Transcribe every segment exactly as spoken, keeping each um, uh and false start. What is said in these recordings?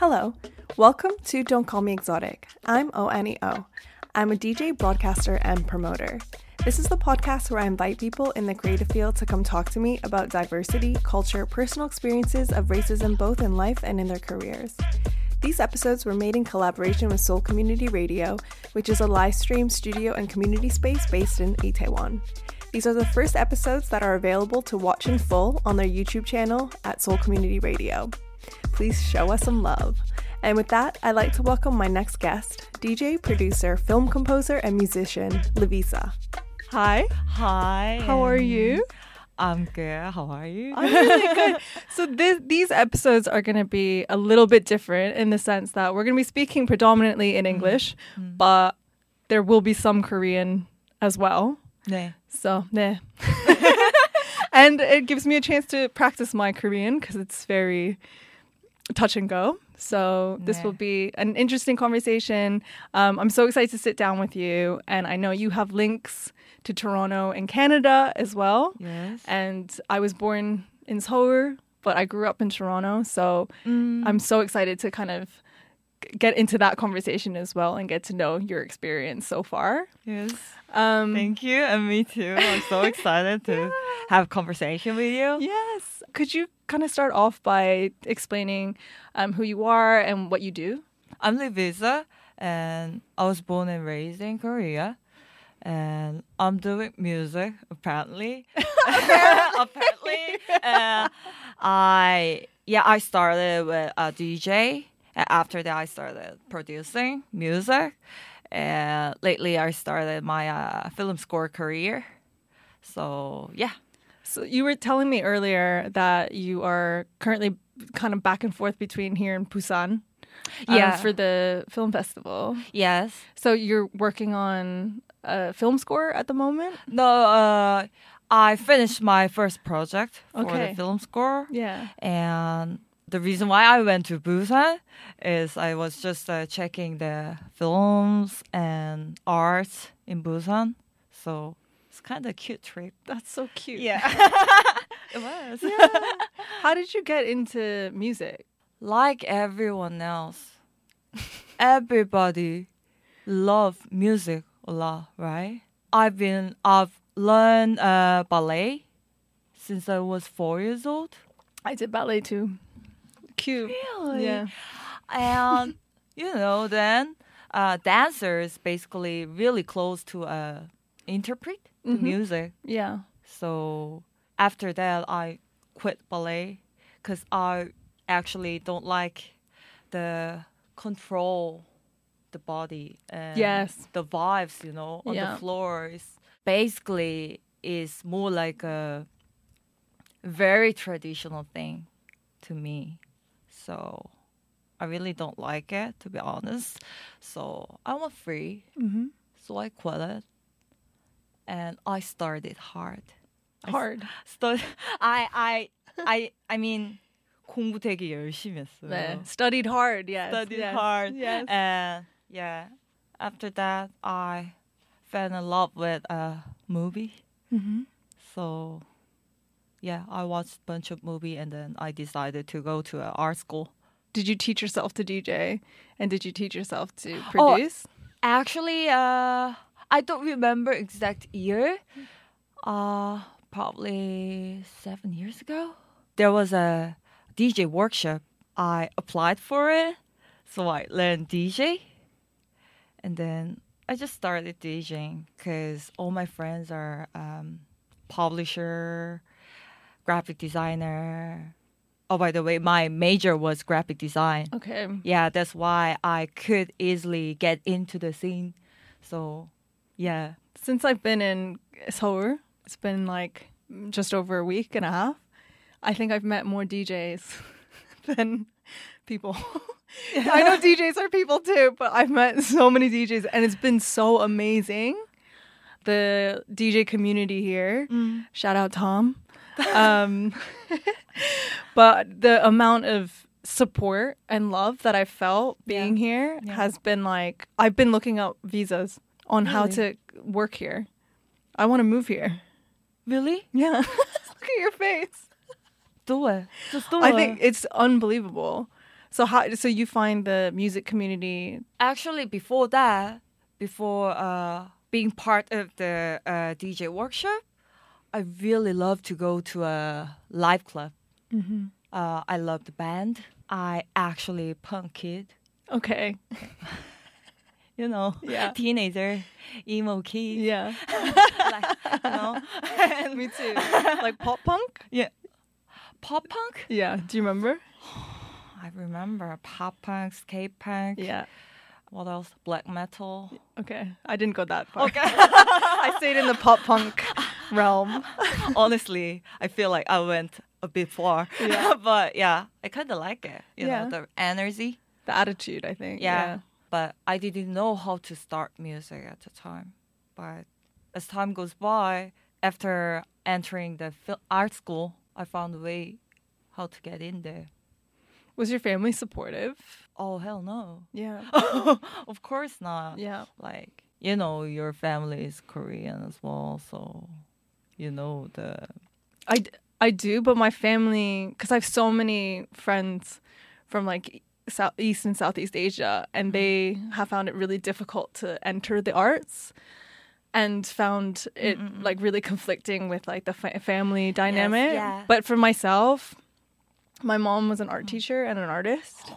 Hello, welcome to Don't Call Me Exotic. I'm Onaeo. I'm a D J, broadcaster, and promoter. This is the podcast where I invite people in the creative field to come talk to me about diversity, culture, personal experiences of racism both in life and in their careers. These episodes were made in collaboration with Seoul Community Radio, which is a live stream studio and community space based in Itaewon. These are the first episodes that are available to watch in full on their YouTube channel at Seoul Community Radio. Please show us some love. And with that, I'd like to welcome my next guest, D J, producer, film composer, and musician, Leevisa. Hi. Hi. How are you? I'm good. How are you? I'm really good. So this, these episodes are going to be a little bit different in the sense that we're going to be speaking predominantly in English, mm-hmm. but there will be some Korean as well. 네. So, 네. And it gives me a chance to practice my Korean because it's very touch and go. So this yeah. will be an interesting conversation. Um, I'm so excited to sit down with you. And I know you have links to Toronto and Canada as well. Yes. And I was born in Seoul, but I grew up in Toronto. So mm. I'm so excited to kind of get into that conversation as well and get to know your experience so far. Yes. Um, Thank you. And me too. I'm so excited to yeah. have a conversation with you. Yes. Could you kind of start off by explaining um, who you are and what you do? I'm Leevisa, and I was born and raised in Korea. And I'm doing music, apparently. apparently. uh, I, yeah, I started with a D J. And after that, I started producing music. And lately, I started my uh, film score career. So, yeah. So you were telling me earlier that you are currently kind of back and forth between here and Busan. Yeah. Um, for the film festival. Yes. So you're working on a film score at the moment? No, uh, I finished my first project for okay. the film score. Yeah. And the reason why I went to Busan is I was just uh, checking the films and arts in Busan. So it's kind of a cute trip. That's so cute. Yeah. It was. Yeah. How did you get into music? Like everyone else, everybody loves music a lot, right? I've been, I've learned uh, ballet since I was four years old. I did ballet too. Cute. Really? Yeah. And, you know, then uh, dancer is basically really close to uh, interpret the mm-hmm. music. Yeah. So after that, I quit ballet because I actually don't like the control the body and yes. the vibes, you know, on yeah. the floor. It's basically, is more like a very traditional thing to me. So I really don't like it, to be honest. So I was free. Mm-hmm. So I quit it. And I started hard. Hard? I, stu- I, I, I, I mean, 공부 되게 열심히 했어요. 네. Studied hard, yes. Studied yes. hard. Yes. And yeah, after that, I fell in love with a movie. Mm-hmm. So yeah, I watched a bunch of movies and then I decided to go to an art school. Did you teach yourself to D J? And did you teach yourself to produce? Oh, actually, uh, I don't remember exact year. Uh, probably seven years ago. There was a D J workshop. I applied for it. So I learned D J. And then I just started DJing because all my friends are um, publisher, graphic designer. Oh, by the way, my major was graphic design. Okay. Yeah, that's why I could easily get into the scene. So, yeah. Since I've been in Seoul, it's been like just over a week and a half. I think I've met more D Js than people. Yeah. I know D Js are people too, but I've met so many D Js and it's been so amazing. The D J community here. Mm. Shout out Tom. um, but the amount of support and love that I felt being yeah. here yeah. has been like, I've been looking up visas on really? How to work here. I want to move here. Really? Yeah. Look at your face. Do it. Just do it. I think it's unbelievable. So how? So you find the music community? Actually, before that, before uh, being part of the uh, D J workshop, I really love to go to a live club. Mm-hmm. Uh, I love the band. I actually punk kid. Okay. You know, yeah. Teenager, emo kid. Yeah. Like, you know? And me too. Like pop punk? Yeah. Pop punk? Yeah. Do you remember? I remember pop punk, skate punk. Yeah. What else? Black metal. Okay. I didn't go that far. Okay. I stayed in the pop punk realm. Honestly, I feel like I went a bit far. Yeah. But yeah, I kind of like it. You yeah. know, the energy. The attitude, I think. Yeah. yeah. But I didn't know how to start music at the time. But as time goes by, after entering the art school, I found a way how to get in there. Was your family supportive? Oh, hell no. Yeah. Of course not. Yeah. Like, you know, your family is Korean as well. So, you know, the... I, d- I do, but my family... Because I have so many friends from, like... South East and Southeast Asia, and they have found it really difficult to enter the arts, and found it Mm-mm. like really conflicting with like the fa- family dynamic. Yes, yeah. But for myself, my mom was an art teacher and an artist,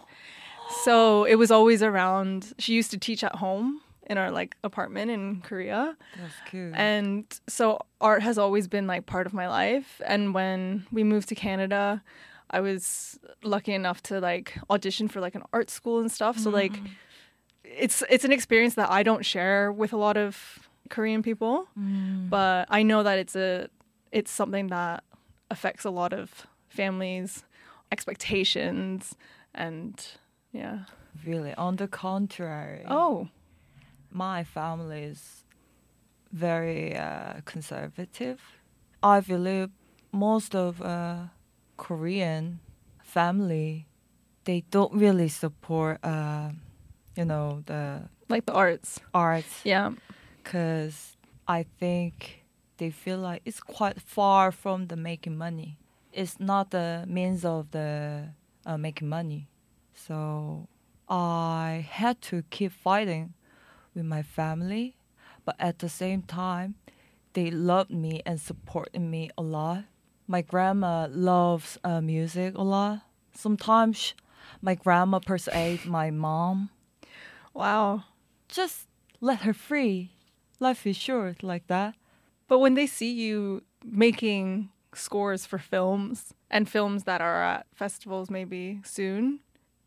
so it was always around. She used to teach at home in our like apartment in Korea. That's cute. And so art has always been like part of my life. And when we moved to Canada, I was lucky enough to like audition for like an art school and stuff. So like it's it's an experience that I don't share with a lot of Korean people, mm. but I know that it's a it's something that affects a lot of families' expectations and yeah. Really, on the contrary. Oh. My family is very uh, conservative. I believe most of uh Korean family, they don't really support, uh, you know, the... Like the arts. Arts. Yeah. Because I think they feel like it's quite far from the making money. It's not the means of the uh, making money. So I had to keep fighting with my family. But at the same time, they loved me and supported me a lot. My grandma loves uh, music a lot. Sometimes sh- my grandma persuades my mom. Wow. Just let her free. Life is short, like that. But when they see you making scores for films, and films that are at festivals maybe soon.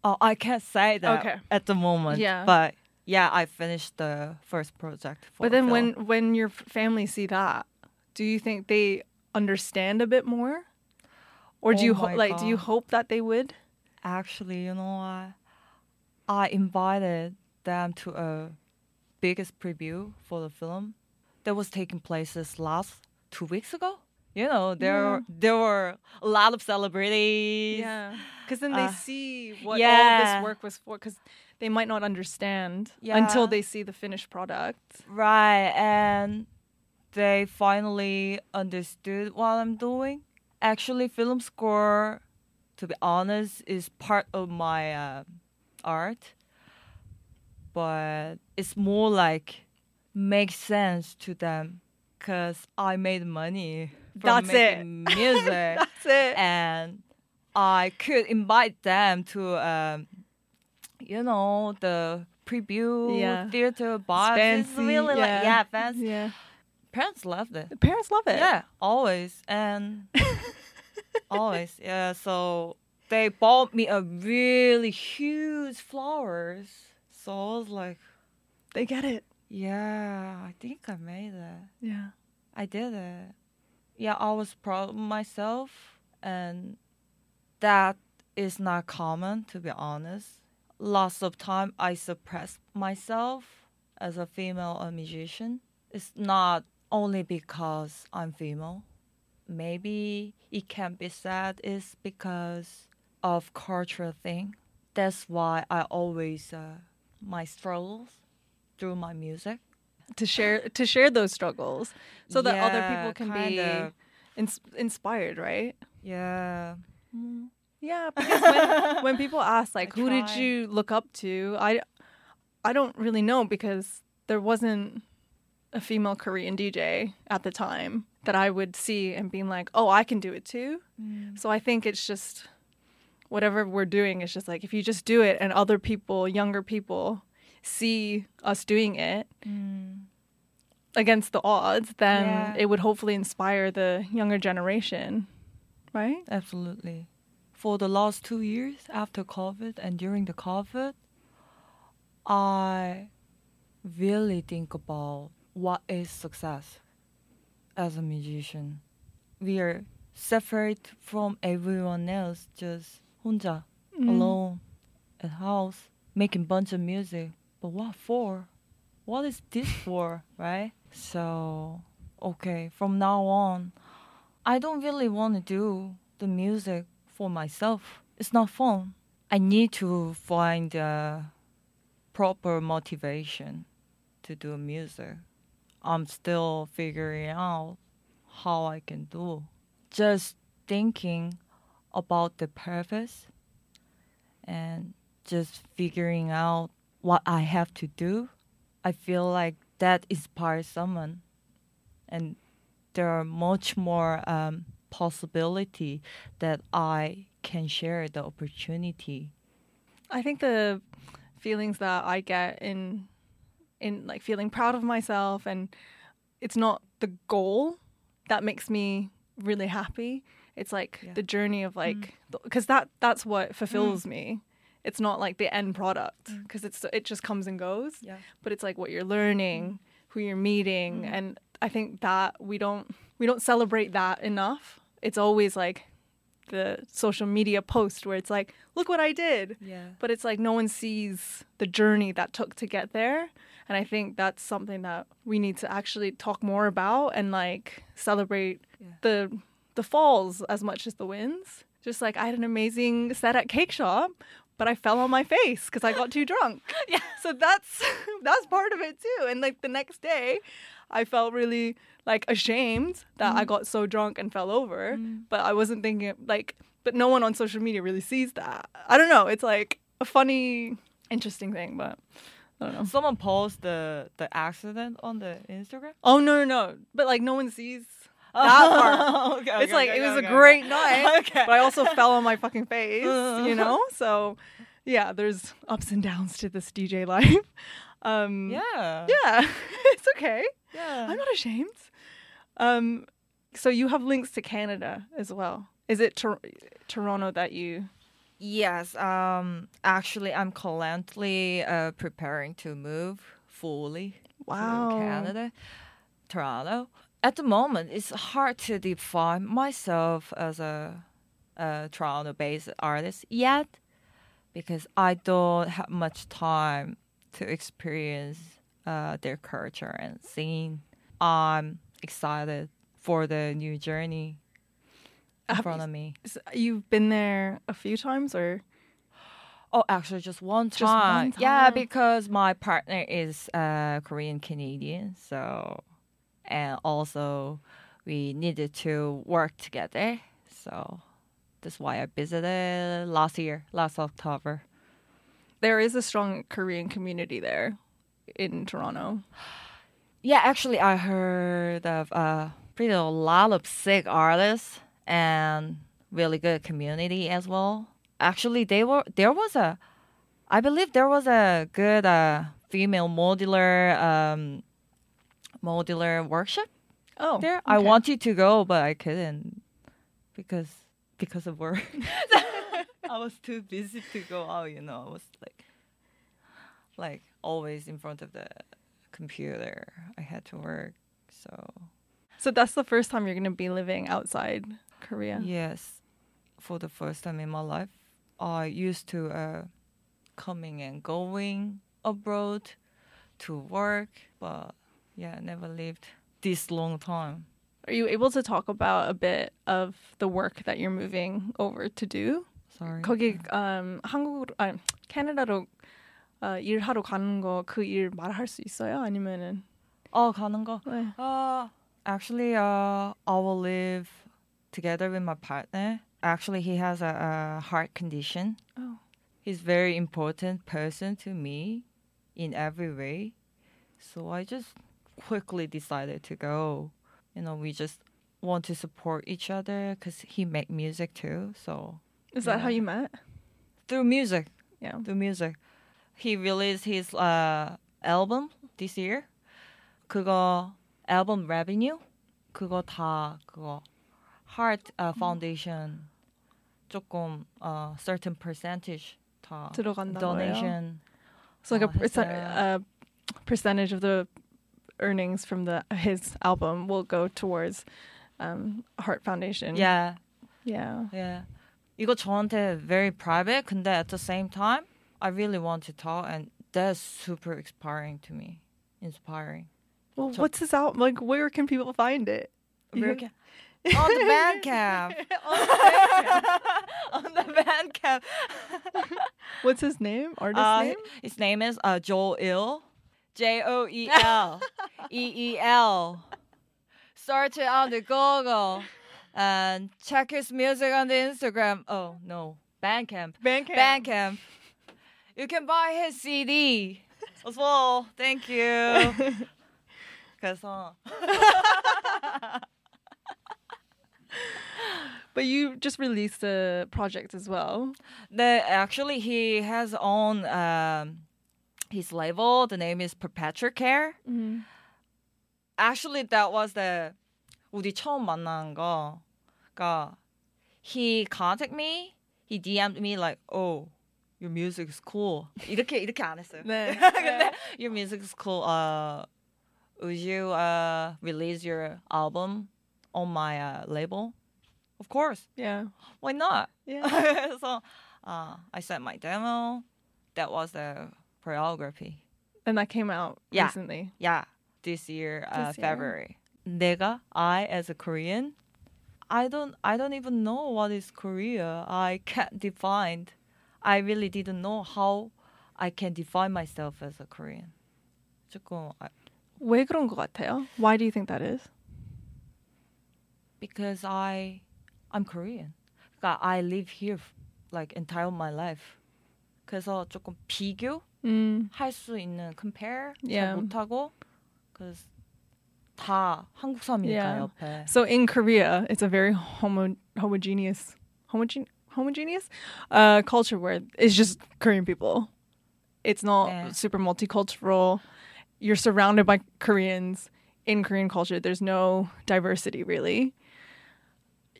Oh, I can't say that okay. at the moment. Yeah. But yeah, I finished the first project. For but then when, when your family see that, do you think they... understand a bit more, or do oh you ho- like God. do you hope that they would? Actually, you know, I I invited them to a biggest preview for the film that was taking place this last two weeks ago. You know, there yeah. there were a lot of celebrities. Yeah, because then they uh, see what yeah. all this work was for. Because they might not understand yeah. until they see the finished product. Right, and. They finally understood what I'm doing. Actually, film score, to be honest, is part of my uh, art. But it's more like makes sense to them because I made money from That's making it. music. That's it. And I could invite them to, um, you know, the preview yeah. theater box. It's really yeah. like, yeah, fancy. Yeah. Parents loved it. The parents love it. Yeah, always. And always. Yeah, so they bought me a really huge flowers. So I was like... They get it. Yeah, I think I made it. Yeah. I did it. Yeah, I was proud of myself. And that is not common, to be honest. Lots of time I suppressed myself as a female musician. It's not... only because I'm female. Maybe it can be said it's because of cultural thing. That's why I always uh, my struggles through my music to share to share those struggles so that yeah, other people can be ins- inspired, right? Yeah. Mm. Yeah, because when, when people ask, like, I who try. did you look up to? I, I don't really know, because there wasn't a female Korean D J at the time that I would see and being like, oh, I can do it too. Mm. So I think it's just whatever we're doing is just like, if you just do it and other people, younger people, see us doing it mm. against the odds, then yeah. it would hopefully inspire the younger generation, right? Absolutely. For the last two years after COVID and during the COVID, I really think about what is success as a musician. We are separate from everyone else, just 혼자, mm. alone, at house, making bunch of music. But what for? What is this for, right? So, okay, from now on, I don't really want to do the music for myself. It's not fun. I need to find a proper motivation to do music. I'm still figuring out how I can do. Just thinking about the purpose and just figuring out what I have to do, I feel like that inspires someone. And there are much more um, possibility that I can share the opportunity. I think the feelings that I get in in like feeling proud of myself, and it's not the goal that makes me really happy. It's like yeah. the journey of like, because mm. that that's what fulfills mm. me. It's not like the end product, because mm. it's it just comes and goes. Yeah. But it's like what you're learning, mm. who you're meeting, mm. and I think that we don't we don't celebrate that enough. It's always like the social media post where it's like, look what I did. Yeah. But it's like no one sees the journey that took to get there. And I think that's something that we need to actually talk more about and like celebrate yeah. the the falls as much as the wins. Just like I had an amazing set at Cake Shop, but I fell on my face because I got too drunk. Yeah. So that's that's part of it too. And like the next day, I felt really like ashamed that mm. I got so drunk and fell over. Mm. But I wasn't thinking like, but no one on social media really sees that. I don't know. It's like a funny, interesting thing, but I don't know. Someone posted the the accident on the Instagram? Oh, no, no, no. But like no one sees that part. okay, okay, it's like okay, it was okay, a great okay. night, okay. but I also fell on my fucking face, you know? So yeah, there's ups and downs to this D J life. Um, yeah. Yeah, it's okay. Yeah. I'm not ashamed. Um, so you have links to Canada as well. Is it Tor- Toronto that you... Yes. Um, actually, I'm currently uh, preparing to move fully wow. to Canada, Toronto. At the moment, it's hard to define myself as a, a Toronto-based artist yet, because I don't have much time to experience uh, their culture and scene. I'm excited for the new journey in have front you, of me. So you've been there a few times, or? Oh, actually, just one time. Just one time. Yeah, because my partner is uh, Korean-Canadian, so... And also, we needed to work together. So that's why I visited last year, last October. There is a strong Korean community there in Toronto. Yeah, actually, I heard of uh, pretty a lot of sick artists and really good community as well. Actually, they were there was a, I believe there was a good uh, female modular um modular workshop oh there okay. I wanted to go, but I couldn't because because of work. I was too busy to go out, you know. I was like like always in front of the computer. I had to work. So so that's the first time you're going to be living outside Korea? Yes, for the first time in my life. I used to uh coming and going abroad to work, but yeah, never lived this long time. Are you able to talk about a bit of the work that you're moving over to do? Sorry. 거기 um 한국으로 아니 캐나다로 어, 일하러 가는 거 그 일 말할 수 있어요? 아니면은 어 가는 거? 네. Uh, actually uh I will live together with my partner Actually, he has a, a heart condition. Oh. He's very important person to me in every way. So I just quickly decided to go. You know, we just want to support each other because he make music too. So is that know. how you met? Through music. Yeah. Through music. He released his uh, album this year. 그거 앨범 revenue 그거 다 그거 Heart uh, Foundation 조금 uh, certain percentage 다 donation. So like uh, a, percent, a percentage of the earnings from the his album will go towards um, Heart Foundation. Yeah. Yeah. Yeah. 이거 저한테 very private. 근데 at the same time, I really want to talk, and that's super inspiring to me. Inspiring. Well, so, what's his album? Like, where can people find it? Where can, on the Bandcamp. on the Bandcamp. What's his name? Artist uh, name? His name is uh, Joel Eel. J O E L. E E L. Search it on the Google. And check his music on the Instagram. Oh, no. Bandcamp. Bandcamp. Bandcamp. You can buy his C D as well. Thank you. But you just released a project as well. The, actually, he has on um, his label. The name is Perpetual Care. Mm-hmm. Actually, that was the 우리 처음 만난 거가. He contacted me. He D M'd me like, oh, your music is cool. 이렇게 이렇게 안 했어요. 네. 근데 your music is cool. Uh, Would you uh, release your album on my uh, label? Of course. Yeah. Why not? Yeah. So uh, I sent my demo. That was the choreography. And that came out yeah. recently. Yeah. This year, uh, this year. February. 내가, I as a Korean, I don't, I don't even know what is Korea. I can't define. I really didn't know how I can define myself as a Korean. 조금. 왜 그런 것 같아요? Why do you think that is? Because I, I'm Korean. 그러니까 I live here like entire my life. 그래서 조금 비교 mm. 할 수 있는 compare yeah. 잘 못하고 because 다 한국 사람이니까 yeah. 옆에. So in Korea, it's a very homo homogeneous, homogen homogeneous uh, culture where it's just Korean people. It's not yeah. super multicultural. You're surrounded by Koreans in Korean culture. There's no diversity, really.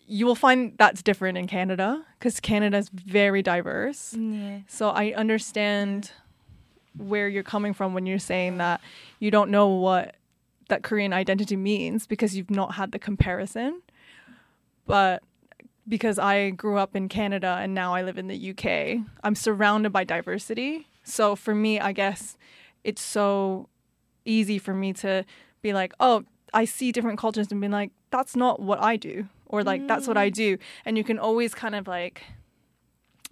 You will find that's different in Canada because Canada is very diverse. Yeah. So I understand where you're coming from when you're saying that you don't know what that Korean identity means because you've not had the comparison. But because I grew up in Canada and now I live in the U K, I'm surrounded by diversity. So for me, I guess it's so easy for me to be like, oh, I see different cultures and be like, that's not what I do, or like, mm. that's what I do. And you can always kind of like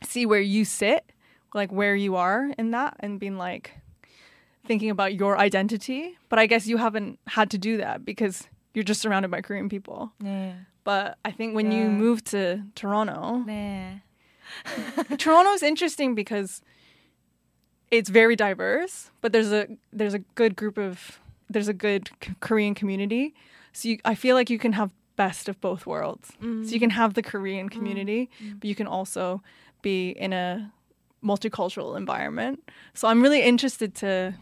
see where you sit, like where you are in that, and being like thinking about your identity. But I guess you haven't had to do that because you're just surrounded by Korean people. Yeah. But I think when yeah. you move to Toronto, yeah. Toronto's interesting because it's very diverse, but there's a there's a good group of there's a good c- Korean community. So you, I feel like you can have best of both worlds. Mm. So you can have the Korean community, mm. but you can also be in a multicultural environment. So I'm really interested to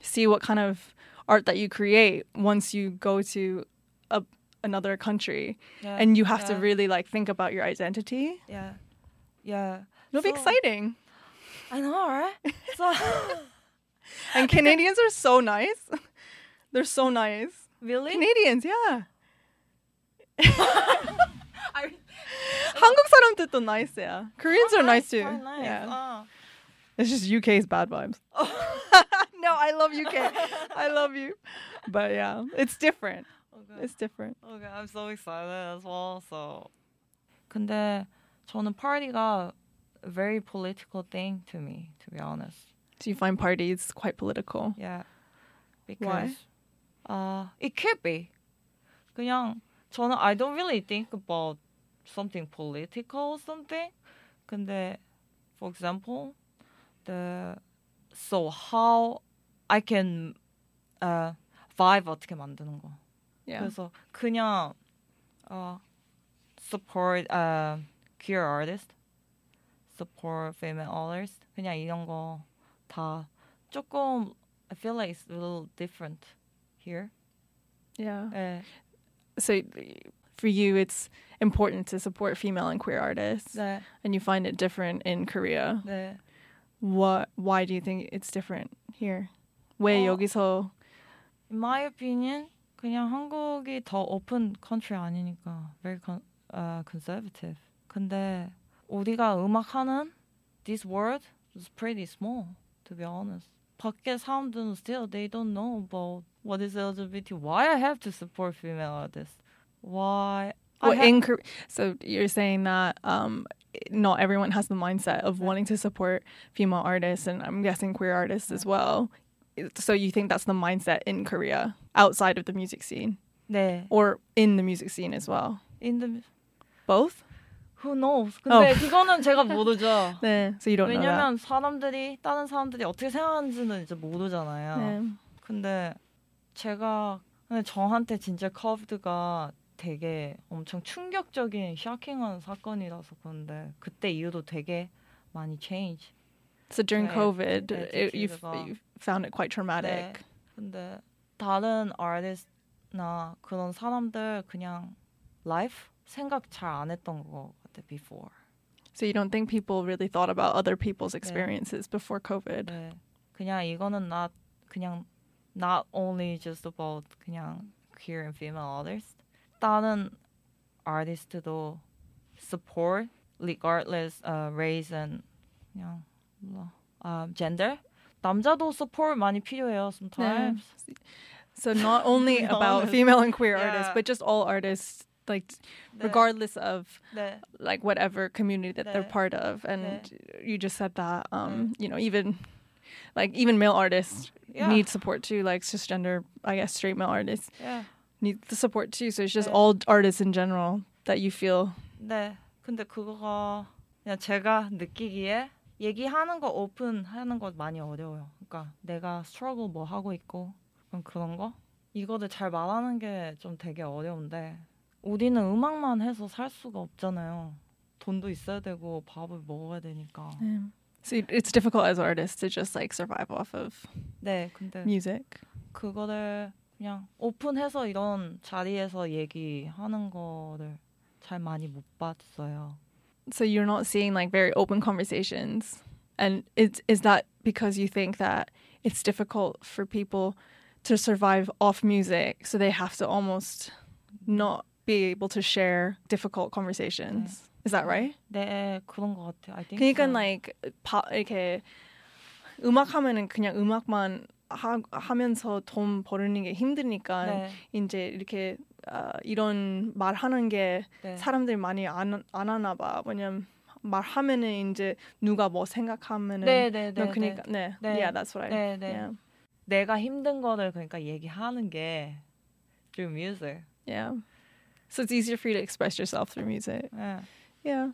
see what kind of art that you create once you go to a, another country, yeah, and you have yeah. to really like think about your identity. Yeah, yeah, it'll so, be exciting. I know, right? So and Canadians are so nice. They're so nice. Really? Canadians, yeah. I, 한국 사람들도 nice야. Koreans oh, are nice, nice too. Oh, nice. Yeah. Oh. It's just U K's bad vibes. Oh. No, I love U K. I love you. But yeah, it's different. Okay. It's different. Okay, I'm so excited as well. So, 근데 저는 party가 a very political thing to me, to be honest. Do you find parties quite political? Yeah. Because, why? Uh, it could be. 그냥 저는 I don't really think about something political or something. 근데, for example, the so how I can uh, vibe 어떻게 만드는 거. Yeah. 그래서 그냥 uh, support uh, queer artists, support female artists. 그냥 이런 거 다 조금 I feel like it's a little different here. Yeah. Uh, so for you, it's important to support female and queer artists, 네. And you find it different in Korea. 네. What? Why do you think it's different here? 왜 어, 여기서? In my opinion, 그냥 한국이 더 open country 아니니까 very con- uh, conservative. 근데 우리가 음악하는 this world is pretty small, to be honest. 밖에 사람들은 still they don't know about what is L G B T. Why I have to support female artists? Why? Well, have- in Korea, so you're saying that. Um, Not everyone has the mindset of wanting to support female artists, and I'm guessing queer artists as well. So you think that's the mindset in Korea, outside of the music scene? 네. Or in the music scene as well? In the... Both? Who knows? 근데 oh. 그거는 제가 모르죠. 네. So you don't know that. 왜냐면 사람들이, 다른 사람들이 어떻게 생각하는지는 이제 모르잖아요. 네. 근데 제가, 근데 저한테 진짜 커브드가 되게 엄청 충격적인 샤킹한 사건이라서 그런데 그때 이후로 되게 많이 change. So during 네, COVID, 네, it, you, you found it quite traumatic. 네, 근데 다른 artist나 그런 사람들 그냥 life 생각 잘 안 했던 것 같아 before. So you don't think people really thought about other people's experiences 네. Before COVID? 네, 그냥 이거는 not 그냥 not only just about 그냥 queer and female artists. 다른 아티스트도 support regardless uh, race and 그냥 뭐, uh, gender. 남자도 support 많이 필요해요 sometimes. Yeah. So not only about female and queer yeah. artists, but just all artists, like 네. Regardless of 네. Like whatever community that 네. They're part of. And 네. You just said that um, 네. You know even like even male artists yeah. need support too, like cisgender, I guess straight male artists. Yeah. need the support too. So it's just 네. All artists in general that you feel. 네. 근데 그거가 그냥 제가 느끼기에 얘기하는 거 오픈 하는 거 많이 어려워요. 그러니까 내가 스트러글 뭐 하고 있고 그런 거 이거를 잘 말하는 게 좀 되게 어려운데 우리는 음악만 해서 살 수가 없잖아요. 돈도 있어야 되고 밥을 먹어야 되니까. 네. So it's difficult as artists to just like survive off of 네, 근데 music. 그거를 그냥 오픈해서 이런 자리에서 얘기하는 거를 잘 많이 못 봤어요. So you're not seeing like very open conversations, and is is that because you think that it's difficult for people to survive off music, so they have to almost not be able to share difficult conversations? 네. Is that right? 네, 그런 것 같아요. I think. 그러니까 so. Like 바, 이렇게 음악하면은 그냥 음악만 하, 하면서 돈 버는 게 힘드니까 네. 이제 이렇게 어, 이런 말하는 게 네. 사람들이 많이 안, 안 하나 봐. 왜냐면 말하면은 이제 누가 뭐 생각하면은 네, 네, 네, 그러니까 네. 네. Yeah, that's right. 네, 네. Yeah. 내가 힘든 거를 그러니까 얘기하는 게 through music. Yeah. So it's easier for you to express yourself through music. 네. Yeah.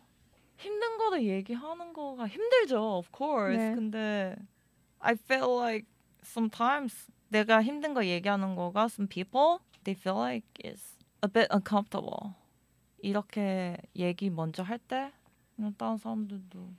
힘든 거를 얘기하는 거가 힘들죠. Of course. 네. 근데 I feel like sometimes 내가 힘든 거 얘기하는 거가 some people they feel like it's a bit uncomfortable. 이렇게 얘기 먼저 할 때 다른 사람들도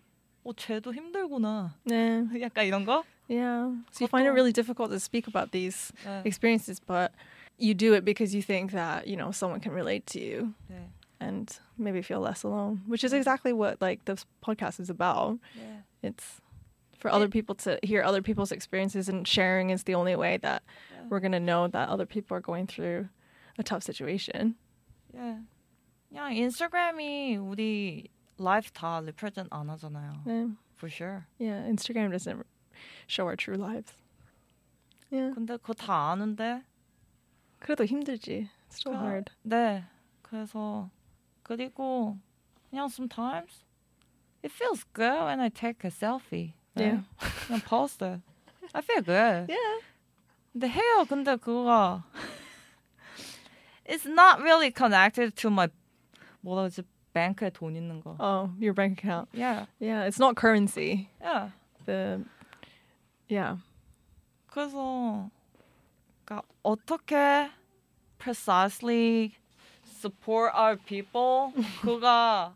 어 쟤도 힘들구나. 네. 약간 이런 거? Yeah. So you find it really difficult to speak about these 네. Experiences, but you do it because you think that, you know, someone can relate to you. 네. And maybe feel less alone, which is exactly what like this podcast is about. 네. It's for other people to hear other people's experiences, and sharing is the only way that yeah. we're going to know that other people are going through a tough situation. Yeah. 그냥 인스타그램이 우리 life 다 represent 안 하잖아요. 네. For sure. Yeah, Instagram doesn't show our true lives. Yeah. 근데 그거 다 아는데 그래도 힘들지. It's still 아, hard. 네. 그래서 그리고 그냥 sometimes it feels good when I take a selfie. Yeah. 그냥 post it. I feel good. Yeah. 근데 해요. 근데 그거가 it's not really connected to my 뭐라 그러지 뱅크에 돈 있는 거. Oh, your bank account. Yeah. Yeah, it's not currency. Yeah. The yeah. 그래서 그러니까 어떻게 precisely support our people? 그가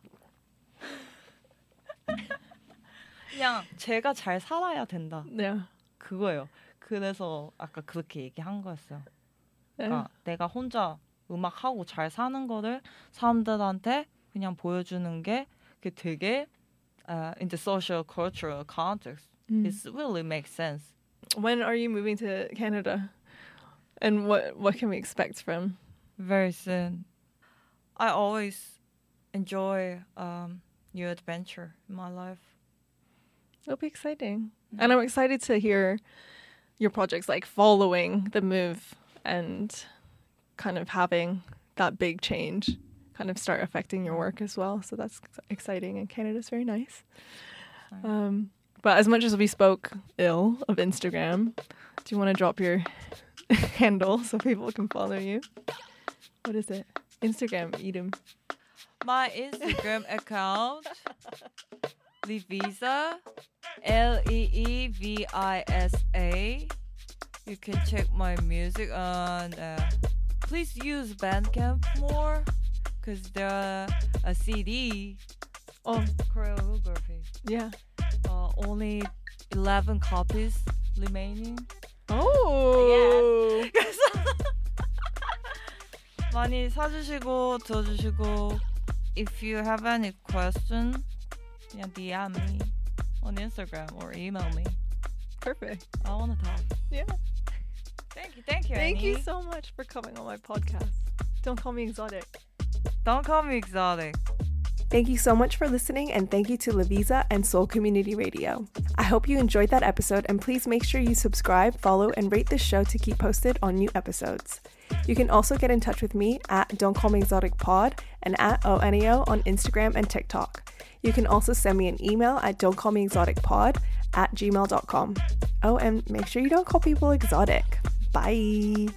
그냥 제가 잘 살아야 된다. Yeah. 그거예요. 그래서 아까 그렇게 얘기한 거였어요. 그러니까 yeah. 내가 혼자 음악하고 잘 사는 거를 사람들한테 그냥 보여주는 게 그게 되게 uh, in the social cultural context, mm. it really makes sense. When are you moving to Canada? And what what can we expect from? Very soon. I always enjoy um, new adventure in my life. It'll be exciting. Mm. And I'm excited to hear your projects like following the move and kind of having that big change kind of start affecting your work as well. So that's exciting. And Canada's very nice. Um, but as much as we spoke ill of Instagram, do you want to drop your handle so people can follow you? What is it? Instagram, Edom. My Instagram account, Leevisa, L E E V I S A. You can check my music on... Uh, please use Bandcamp more, because the a C D of choreography. Yeah. Uh, only eleven copies remaining. Oh. Yeah. 그래서 많이 사주시고 들어주시고. If you have any question, yeah, D M me on Instagram or email me. Perfect. I want to talk. Yeah. Thank you, thank you, Thank Annie. you so much for coming on my podcast. Don't Call Me Exotic. Don't Call Me Exotic. Thank you so much for listening, and thank you to Leevisa and Seoul Community Radio. I hope you enjoyed that episode, and please make sure you subscribe, follow, and rate this show to keep posted on new episodes. You can also get in touch with me at Don't Call Me Exotic Pod and at Onaeo on Instagram and TikTok. You can also send me an email at don't call me exotic pod at gmail dot com. Oh, and make sure you don't call people exotic. Bye.